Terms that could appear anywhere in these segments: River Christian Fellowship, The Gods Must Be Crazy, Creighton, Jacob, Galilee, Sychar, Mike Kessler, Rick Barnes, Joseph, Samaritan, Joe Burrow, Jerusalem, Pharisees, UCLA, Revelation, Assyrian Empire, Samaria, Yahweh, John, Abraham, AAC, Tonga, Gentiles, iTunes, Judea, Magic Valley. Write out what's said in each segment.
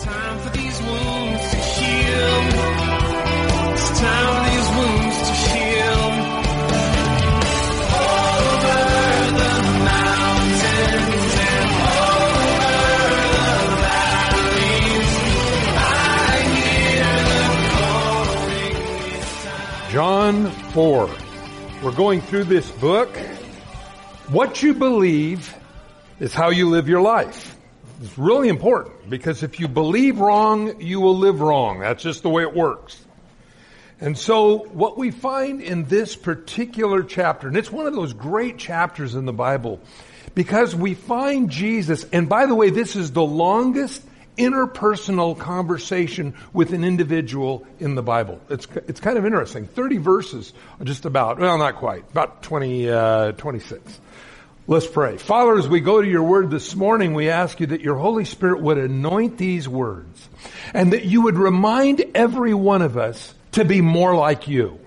Time for these wounds to heal. It's time for these wounds to heal. Over the mountains and over the valleys, I hear the calling. It's time. John 4. We're going through this book. What you believe is how you live your life. It's really important because if you believe wrong, you will live wrong. That's just the way it works. And so what we find in this particular chapter, and it's one of those great chapters in the Bible, because we find Jesus, and by the way, this is the longest interpersonal conversation with an individual in the Bible. It's kind of interesting. 30 verses, just about, well, not quite, about 26. Let's pray. Father, as we go to your word this morning, we ask you that your Holy Spirit would anoint these words and that you would remind every one of us to be more like you.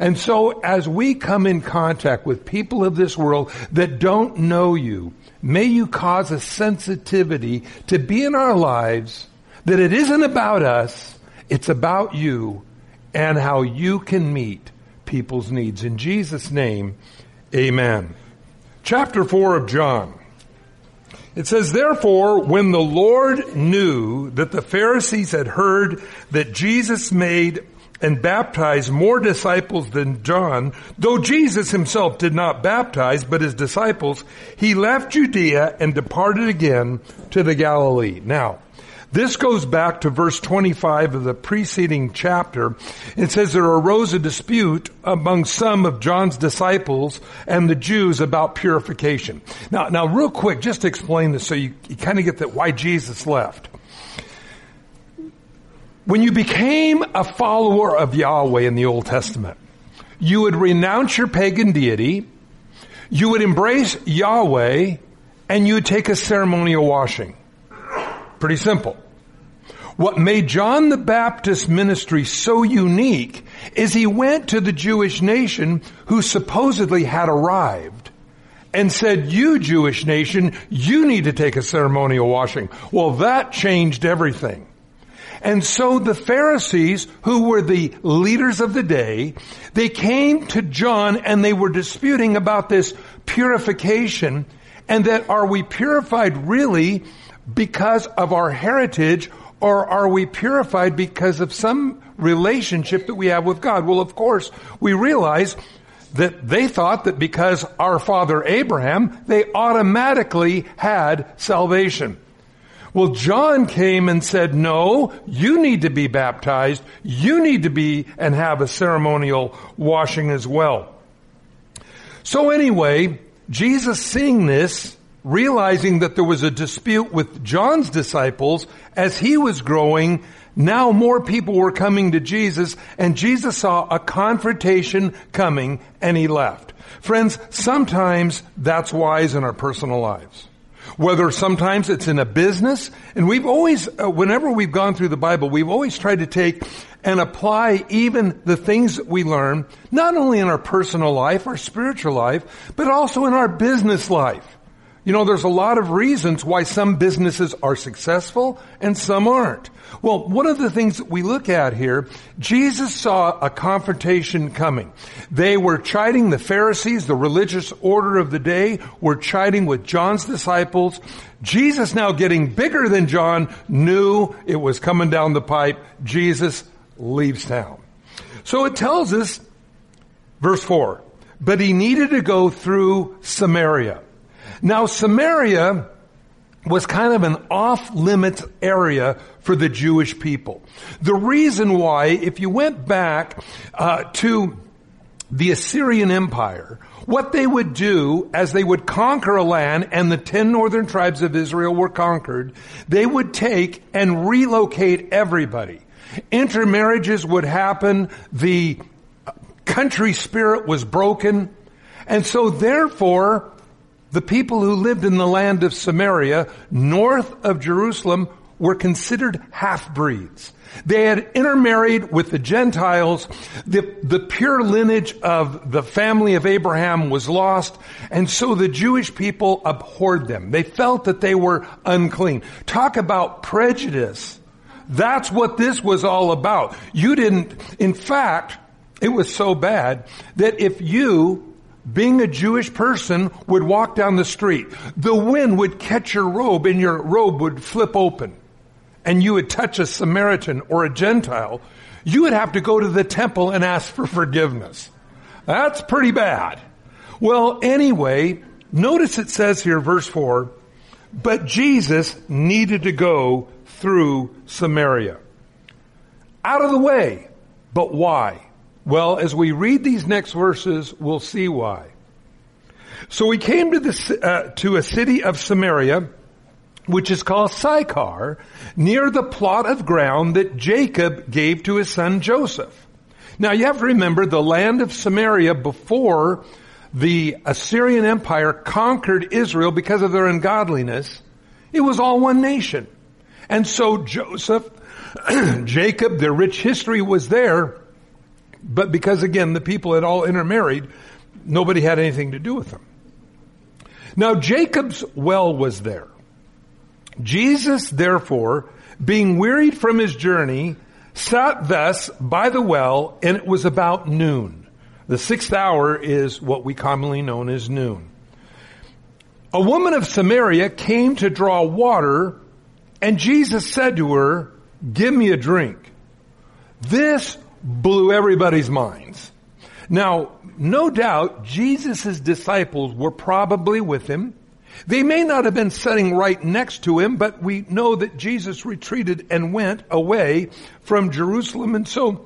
And so as we come in contact with people of this world that don't know you, may you cause a sensitivity to be in our lives that it isn't about us, it's about you and how you can meet people's needs. In Jesus' name, amen. Chapter 4 of John. It says, therefore, when the Lord knew that the Pharisees had heard that Jesus made and baptized more disciples than John, though Jesus himself did not baptize, but his disciples, he left Judea and departed again to the Galilee. Now, this goes back to verse 25 of the preceding chapter. It says there arose a dispute among some of John's disciples and the Jews about purification. Now real quick, just to explain this so you kind of get that why Jesus left. When you became a follower of Yahweh in the Old Testament, you would renounce your pagan deity, you would embrace Yahweh, and you would take a ceremonial washing. Pretty simple. What made John the Baptist's ministry so unique is he went to the Jewish nation who supposedly had arrived and said, you Jewish nation, you need to take a ceremonial washing. Well, that changed everything. And so the Pharisees, who were the leaders of the day, they came to John and they were disputing about this purification and that are we purified really because of our heritage, or are we purified because of some relationship that we have with God? Well, of course, we realize that they thought that because our father Abraham, they automatically had salvation. Well, John came and said, no, you need to be baptized. You need to be and have a ceremonial washing as well. So anyway, Jesus seeing this, realizing that there was a dispute with John's disciples as he was growing, now more people were coming to Jesus, and Jesus saw a confrontation coming, and he left. Friends, sometimes that's wise in our personal lives. Whether sometimes it's in a business, and we've always, whenever we've gone through the Bible, we've always tried to take and apply even the things that we learn, not only in our personal life, our spiritual life, but also in our business life. You know, there's a lot of reasons why some businesses are successful and some aren't. Well, one of the things that we look at here, Jesus saw a confrontation coming. They were chiding the Pharisees, the religious order of the day, were chiding with John's disciples. Jesus, now getting bigger than John, knew it was coming down the pipe. Jesus leaves town. So it tells us, verse 4, but he needed to go through Samaria. Now, Samaria was kind of an off-limits area for the Jewish people. The reason why, if you went back to the Assyrian Empire, what they would do as they would conquer a land, and the 10 northern tribes of Israel were conquered, they would take and relocate everybody. Intermarriages would happen. The country spirit was broken. And so, therefore, The people who lived in the land of Samaria, north of Jerusalem, were considered half-breeds. They had intermarried with the Gentiles. The pure lineage of the family of Abraham was lost, and so the Jewish people abhorred them. They felt that they were unclean. Talk about prejudice. That's what this was all about. In fact, it was so bad that if you, being a Jewish person, would walk down the street, the wind would catch your robe and your robe would flip open, and you would touch a Samaritan or a Gentile, you would have to go to the temple and ask for forgiveness. That's pretty bad. Well, anyway, notice it says here, verse 4, but Jesus needed to go through Samaria. Out of the way, but why? Well, as we read these next verses, we'll see why. So he came to a city of Samaria, which is called Sychar, near the plot of ground that Jacob gave to his son Joseph. Now, you have to remember the land of Samaria before the Assyrian Empire conquered Israel because of their ungodliness. It was all one nation. And so Jacob, their rich history was there. But because, again, the people had all intermarried, nobody had anything to do with them. Now, Jacob's well was there. Jesus, therefore, being wearied from his journey, sat thus by the well, and it was about noon. The sixth hour is what we commonly know as noon. A woman of Samaria came to draw water, and Jesus said to her, "Give me a drink." This blew everybody's minds. Now, no doubt, Jesus' disciples were probably with him. They may not have been sitting right next to him, but we know that Jesus retreated and went away from Jerusalem. And so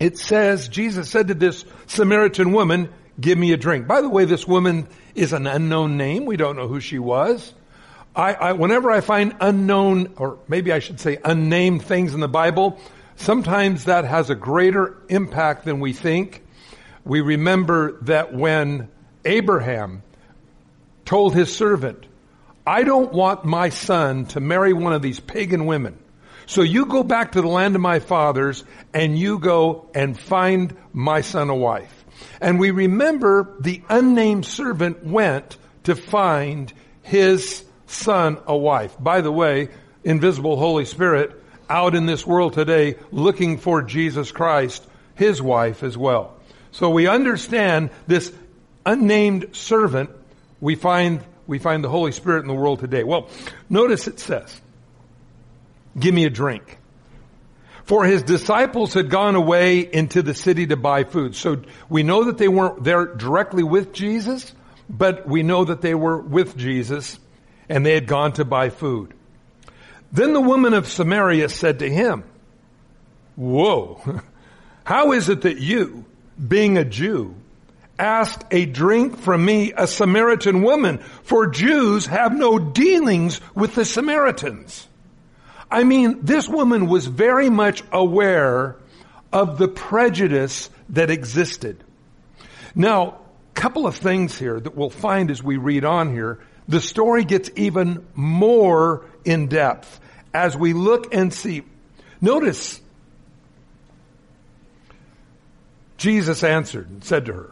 it says, Jesus said to this Samaritan woman, "Give me a drink." By the way, this woman is an unknown name. We don't know who she was. I whenever I find unknown, or maybe I should say unnamed things in the Bible, sometimes that has a greater impact than we think. We remember that when Abraham told his servant, "I don't want my son to marry one of these pagan women. So you go back to the land of my fathers and you go and find my son a wife." And we remember the unnamed servant went to find his son a wife. By the way, invisible Holy Spirit out in this world today looking for Jesus Christ, his wife as well. So we understand this unnamed servant, we find the Holy Spirit in the world today. Well, notice it says, "Give me a drink." For his disciples had gone away into the city to buy food. So we know that they weren't there directly with Jesus, but we know that they were with Jesus and they had gone to buy food. Then the woman of Samaria said to him, "Whoa, how is it that you, being a Jew, ask a drink from me, a Samaritan woman? For Jews have no dealings with the Samaritans." I mean, this woman was very much aware of the prejudice that existed. Now, a couple of things here that we'll find as we read on here. The story gets even more in depth as we look and see. Notice, Jesus answered and said to her,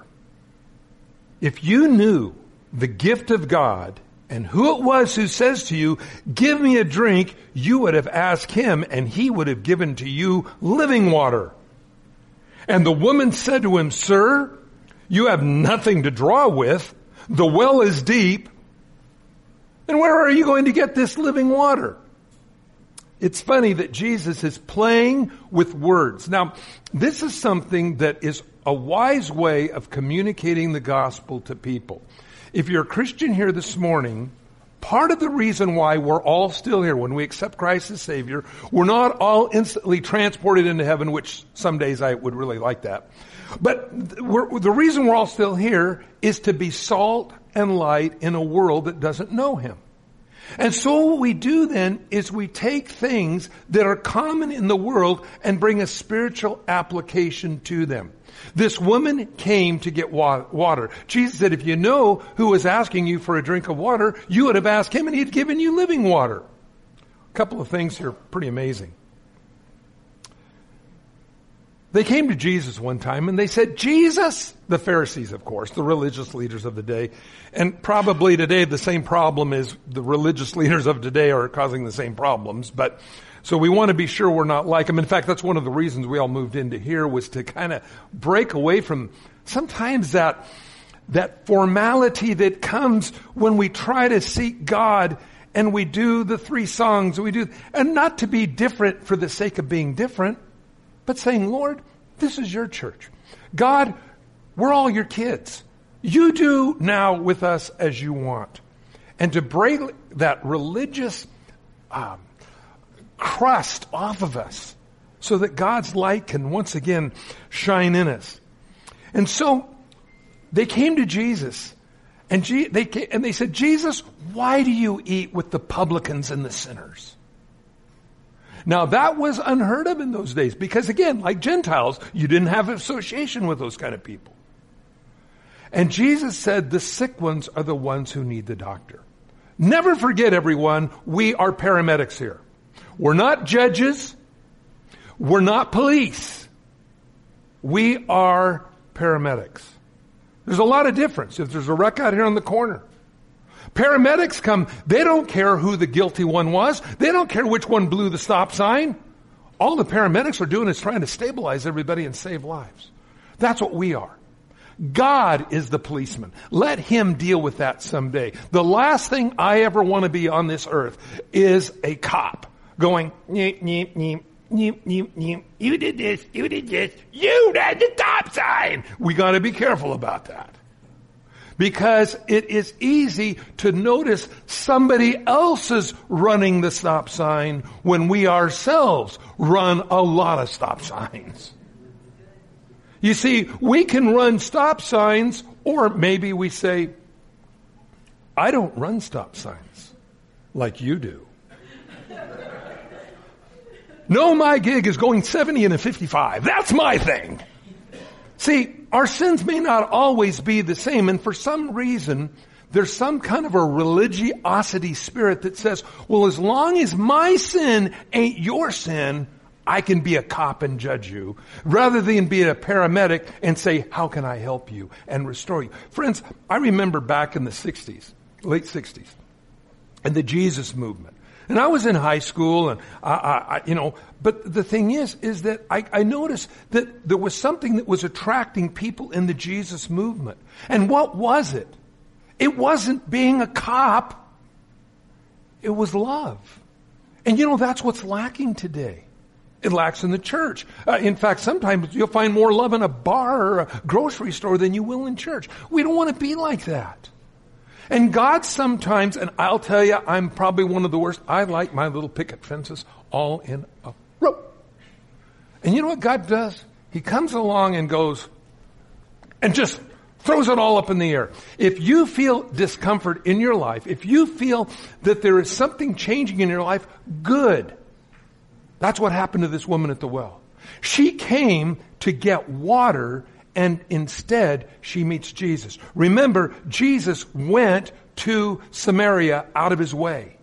"If you knew the gift of God and who it was who says to you, 'Give me a drink,' you would have asked him and he would have given to you living water." And the woman said to him, "Sir, you have nothing to draw with. The well is deep. And where are you going to get this living water?" It's funny that Jesus is playing with words. Now, this is something that is a wise way of communicating the gospel to people. If you're a Christian here this morning, part of the reason why we're all still here, when we accept Christ as Savior, we're not all instantly transported into heaven, which some days I would really like that. But the reason we're all still here is to be salt and light in a world that doesn't know him. And so what we do then is we take things that are common in the world and bring a spiritual application to them. This woman came to get water. Jesus said, if you know who was asking you for a drink of water, you would have asked him and he'd given you living water. A couple of things here, pretty amazing. They came to Jesus one time and they said, Jesus, the Pharisees, of course, the religious leaders of the day, and probably today the same problem is the religious leaders of today are causing the same problems, but so we want to be sure we're not like them. In fact, that's one of the reasons we all moved into here was to kind of break away from sometimes that formality that comes when we try to seek God and we do the three songs we do, and not to be different for the sake of being different, but saying, Lord, this is your church. God, we're all your kids. You do now with us as you want. And to break that religious crust off of us so that God's light can once again shine in us. And so they came to Jesus and they said, Jesus, why do you eat with the publicans and the sinners? Now that was unheard of in those days because again, like Gentiles, you didn't have association with those kind of people. And Jesus said the sick ones are the ones who need the doctor. Never forget everyone, we are paramedics here. We're not judges. We're not police. We are paramedics. There's a lot of difference if there's a wreck out here on the corner. Paramedics come, they don't care who the guilty one was. They don't care which one blew the stop sign. All the paramedics are doing is trying to stabilize everybody and save lives. That's what we are. God is the policeman. Let him deal with that someday. The last thing I ever want to be on this earth is a cop going, neep, neep, neep, neep, neep, neep. You did this, you did this, you did the stop sign. We got to be careful about that. Because it is easy to notice somebody else's running the stop sign when we ourselves run a lot of stop signs. You see, we can run stop signs, or maybe we say, I don't run stop signs like you do. No, my gig is going 70 and a 55. That's my thing. See, our sins may not always be the same, and for some reason, there's some kind of a religiosity spirit that says, well, as long as my sin ain't your sin, I can be a cop and judge you, rather than be a paramedic and say, how can I help you and restore you? Friends, I remember back in the 60s, late 60s, and the Jesus movement. And I was in high school and but the thing is that I noticed that there was something that was attracting people in the Jesus movement. And what was it? It wasn't being a cop. It was love. And that's what's lacking today. It lacks in the church. In fact, sometimes you'll find more love in a bar or a grocery store than you will in church. We don't want to be like that. And God sometimes, and I'll tell you, I'm probably one of the worst. I like my little picket fences all in a row. And you know what God does? He comes along and goes and just throws it all up in the air. If you feel discomfort in your life, if you feel that there is something changing in your life, good. That's what happened to this woman at the well. She came to get water, and instead, she meets Jesus. Remember, Jesus went to Samaria out of his way.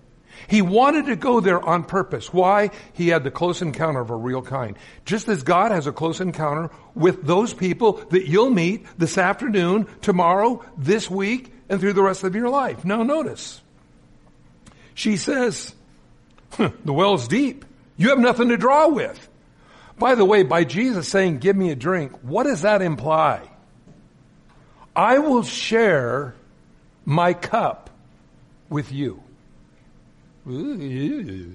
He wanted to go there on purpose. Why? He had the close encounter of a real kind. Just as God has a close encounter with those people that you'll meet this afternoon, tomorrow, this week, and through the rest of your life. Now notice, she says, the well's deep. You have nothing to draw with. By the way, by Jesus saying, give me a drink, what does that imply? I will share my cup with you. Ooh,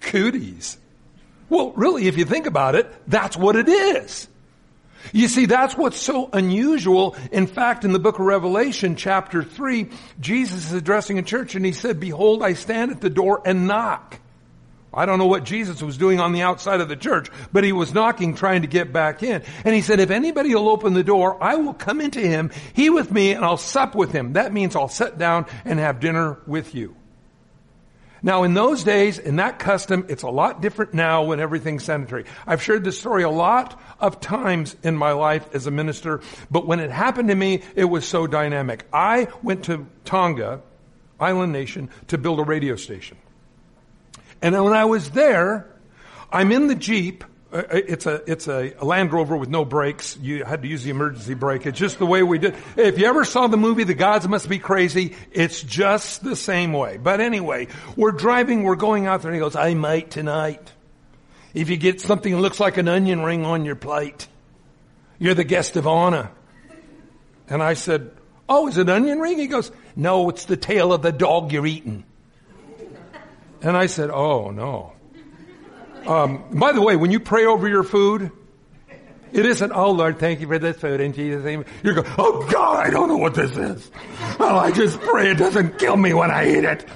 cooties. Well, really, if you think about it, that's what it is. You see, that's what's so unusual. In fact, in the book of Revelation, chapter 3, Jesus is addressing a church and he said, behold, I stand at the door and knock. I don't know what Jesus was doing on the outside of the church, but he was knocking, trying to get back in. And he said, if anybody will open the door, I will come into him, he with me, and I'll sup with him. That means I'll sit down and have dinner with you. Now, in those days, in that custom, it's a lot different now when everything's sanitary. I've shared this story a lot of times in my life as a minister, but when it happened to me, it was so dynamic. I went to Tonga, island nation, to build a radio station. And when I was there, I'm in the Jeep. It's a Land Rover with no brakes. You had to use the emergency brake. It's just the way we did. If you ever saw the movie The Gods Must Be Crazy, it's just the same way. But anyway, we're driving, we're going out there, and he goes, "I might tonight. If you get something that looks like an onion ring on your plate, you're the guest of honor." And I said, "Oh, is it an onion ring?" He goes, "No, it's the tail of the dog you're eating." And I said, "Oh, no." By the way, when you pray over your food, it isn't, "Oh, Lord, thank you for this food in Jesus' name." You're going, "Oh, God, I don't know what this is. Well, I just pray it doesn't kill me when I eat it."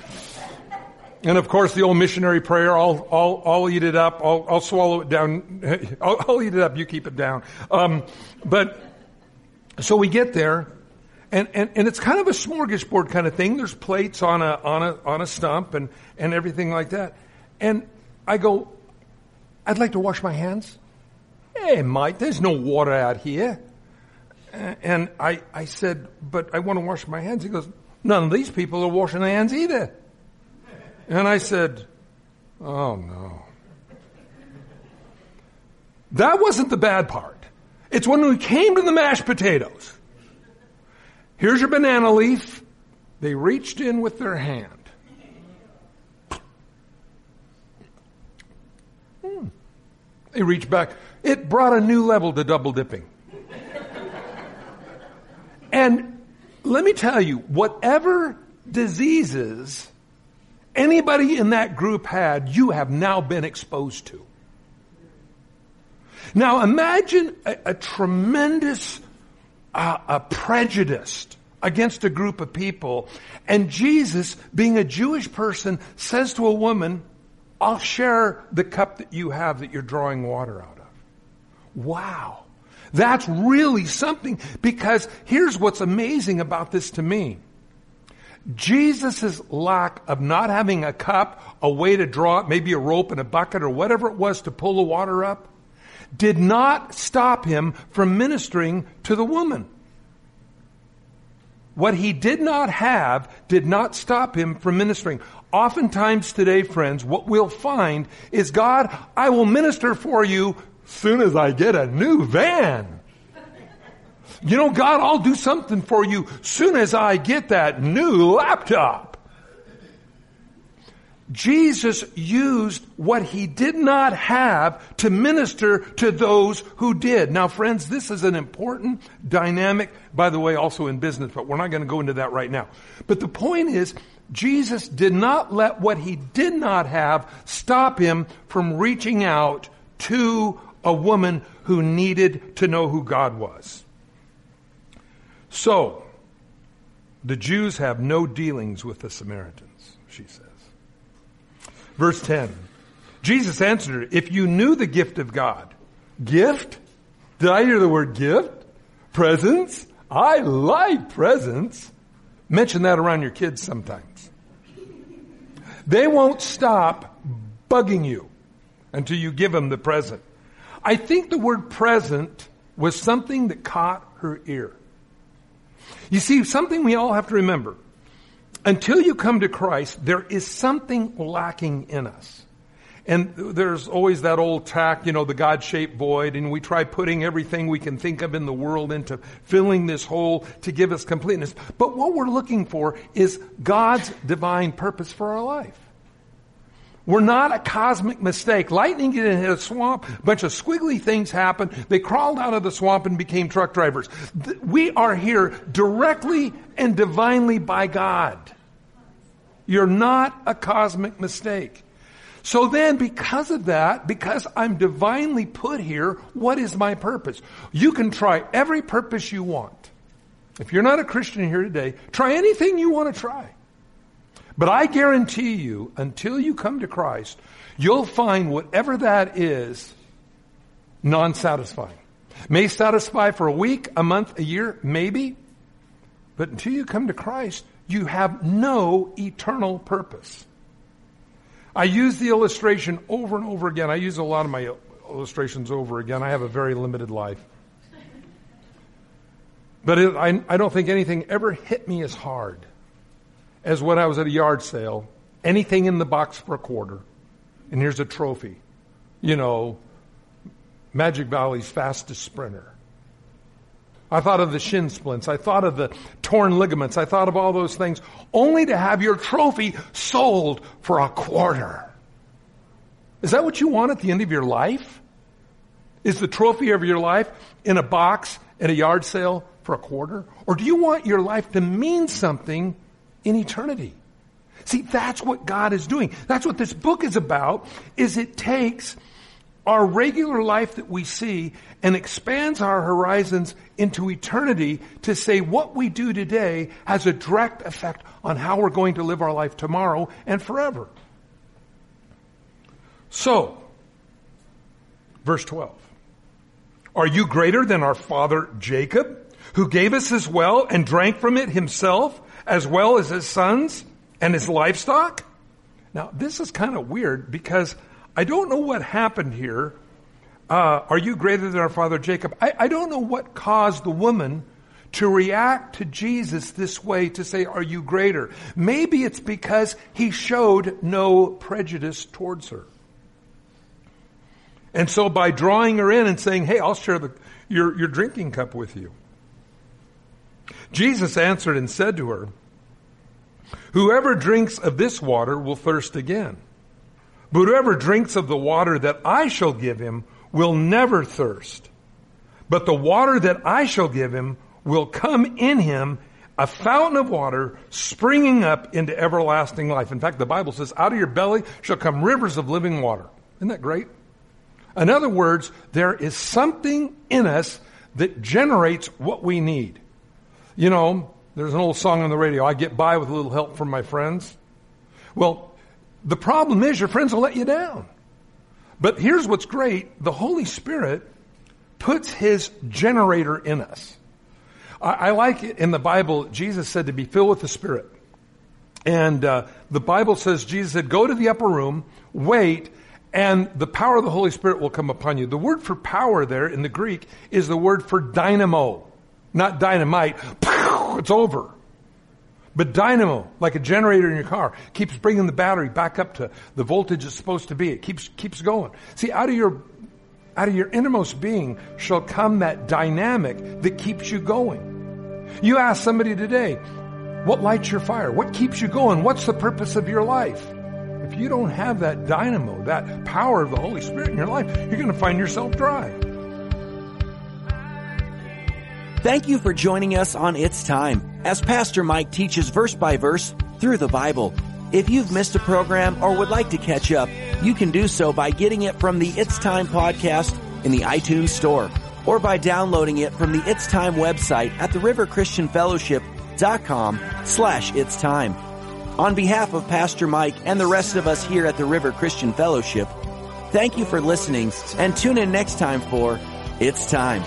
And, of course, the old missionary prayer, I'll eat it up. I'll swallow it down. I'll eat it up. You keep it down. But so we get there. And it's kind of a smorgasbord kind of thing. There's plates on a stump and everything like that. And I go, "I'd like to wash my hands." "Hey, Mike, there's no water out here." And I said, "But I want to wash my hands." He goes, "None of these people are washing their hands either." And I said, "Oh, no." That wasn't the bad part. It's when we came to the mashed potatoes. Here's your banana leaf. They reached in with their hand. They reached back. It brought a new level to double dipping. And let me tell you, whatever diseases anybody in that group had, you have now been exposed to. Now imagine a tremendous a prejudice against a group of people. And Jesus, being a Jewish person, says to a woman, "I'll share the cup that you have that you're drawing water out of." Wow. That's really something, because here's what's amazing about this to me. Jesus' lack of not having a cup, a way to draw it, maybe a rope and a bucket or whatever it was to pull the water up, did not stop him from ministering to the woman. What he did not have did not stop him from ministering. Oftentimes today, friends, what we'll find is, "God, I will minister for you soon as I get a new van." You know, "God, I'll do something for you soon as I get that new laptop." Jesus used what he did not have to minister to those who did. Now, friends, this is an important dynamic, by the way, also in business, but we're not going to go into that right now. But the point is, Jesus did not let what he did not have stop him from reaching out to a woman who needed to know who God was. "So, the Jews have no dealings with the Samaritans," she said. Verse 10, Jesus answered her, "If you knew the gift of God," gift? Did I hear the word gift? Presents? I like presents. Mention that around your kids sometimes. They won't stop bugging you until you give them the present. I think the word present was something that caught her ear. You see, something we all have to remember. Until you come to Christ, there is something lacking in us. And there's always that old tack, you know, the God-shaped void, and we try putting everything we can think of in the world into filling this hole to give us completeness. But what we're looking for is God's divine purpose for our life. We're not a cosmic mistake. Lightning didn't hit a swamp. A bunch of squiggly things happened. They crawled out of the swamp and became truck drivers. We are here directly and divinely by God. You're not a cosmic mistake. So then, because of that, because I'm divinely put here, what is my purpose? You can try every purpose you want. If you're not a Christian here today, try anything you want to try. But I guarantee you, until you come to Christ, you'll find whatever that is non-satisfying. May satisfy for a week, a month, a year, maybe. But until you come to Christ, you have no eternal purpose. I use the illustration over and over again. I use a lot of my illustrations over again. I have a very limited life. But I don't think anything ever hit me as hard as when I was at a yard sale. Anything in the box for a quarter. And here's a trophy. You know, Magic Valley's fastest sprinter. I thought of the shin splints. I thought of the torn ligaments. I thought of all those things, only to have your trophy sold for a quarter. Is that what you want at the end of your life? Is the trophy of your life in a box at a yard sale for a quarter? Or do you want your life to mean something in eternity? See, that's what God is doing. That's what this book is about, is it takes our regular life that we see and expands our horizons into eternity to say what we do today has a direct effect on how we're going to live our life tomorrow and forever. So, verse 12. Are you greater than our father Jacob, who gave us his well and drank from it himself, as well as his sons and his livestock? Now, this is kind of weird because I don't know what happened here. Are you greater than our father Jacob? I don't know what caused the woman to react to Jesus this way, to say, are you greater? Maybe it's because he showed no prejudice towards her. And so by drawing her in and saying, hey, I'll share your drinking cup with you. Jesus answered and said to her, whoever drinks of this water will thirst again. But whoever drinks of the water that I shall give him will never thirst. But the water that I shall give him will come in him, a fountain of water springing up into everlasting life. In fact, the Bible says, out of your belly shall come rivers of living water. Isn't that great? In other words, there is something in us that generates what we need. You know, there's an old song on the radio, I get by with a little help from my friends. Well, the problem is your friends will let you down. But here's what's great. The Holy Spirit puts his generator in us. I like it in the Bible, Jesus said to be filled with the Spirit. And the Bible says, Jesus said, go to the upper room, wait, and the power of the Holy Spirit will come upon you. The word for power there in the Greek is the word for dynamo. Not dynamite, it's over. But dynamo, like a generator in your car, keeps bringing the battery back up to the voltage it's supposed to be. It keeps going. See, out of your innermost being shall come that dynamic that keeps you going. You ask somebody today, what lights your fire? What keeps you going? What's the purpose of your life? If you don't have that dynamo, that power of the Holy Spirit in your life, you're going to find yourself dry. Thank you for joining us on It's Time, as Pastor Mike teaches verse by verse through the Bible. If you've missed a program or would like to catch up, you can do so by getting it from the It's Time podcast in the iTunes store, or by downloading it from the It's Time website at theriverchristianfellowship.com/It's Time. On behalf of Pastor Mike and the rest of us here at the River Christian Fellowship, thank you for listening and tune in next time for It's Time.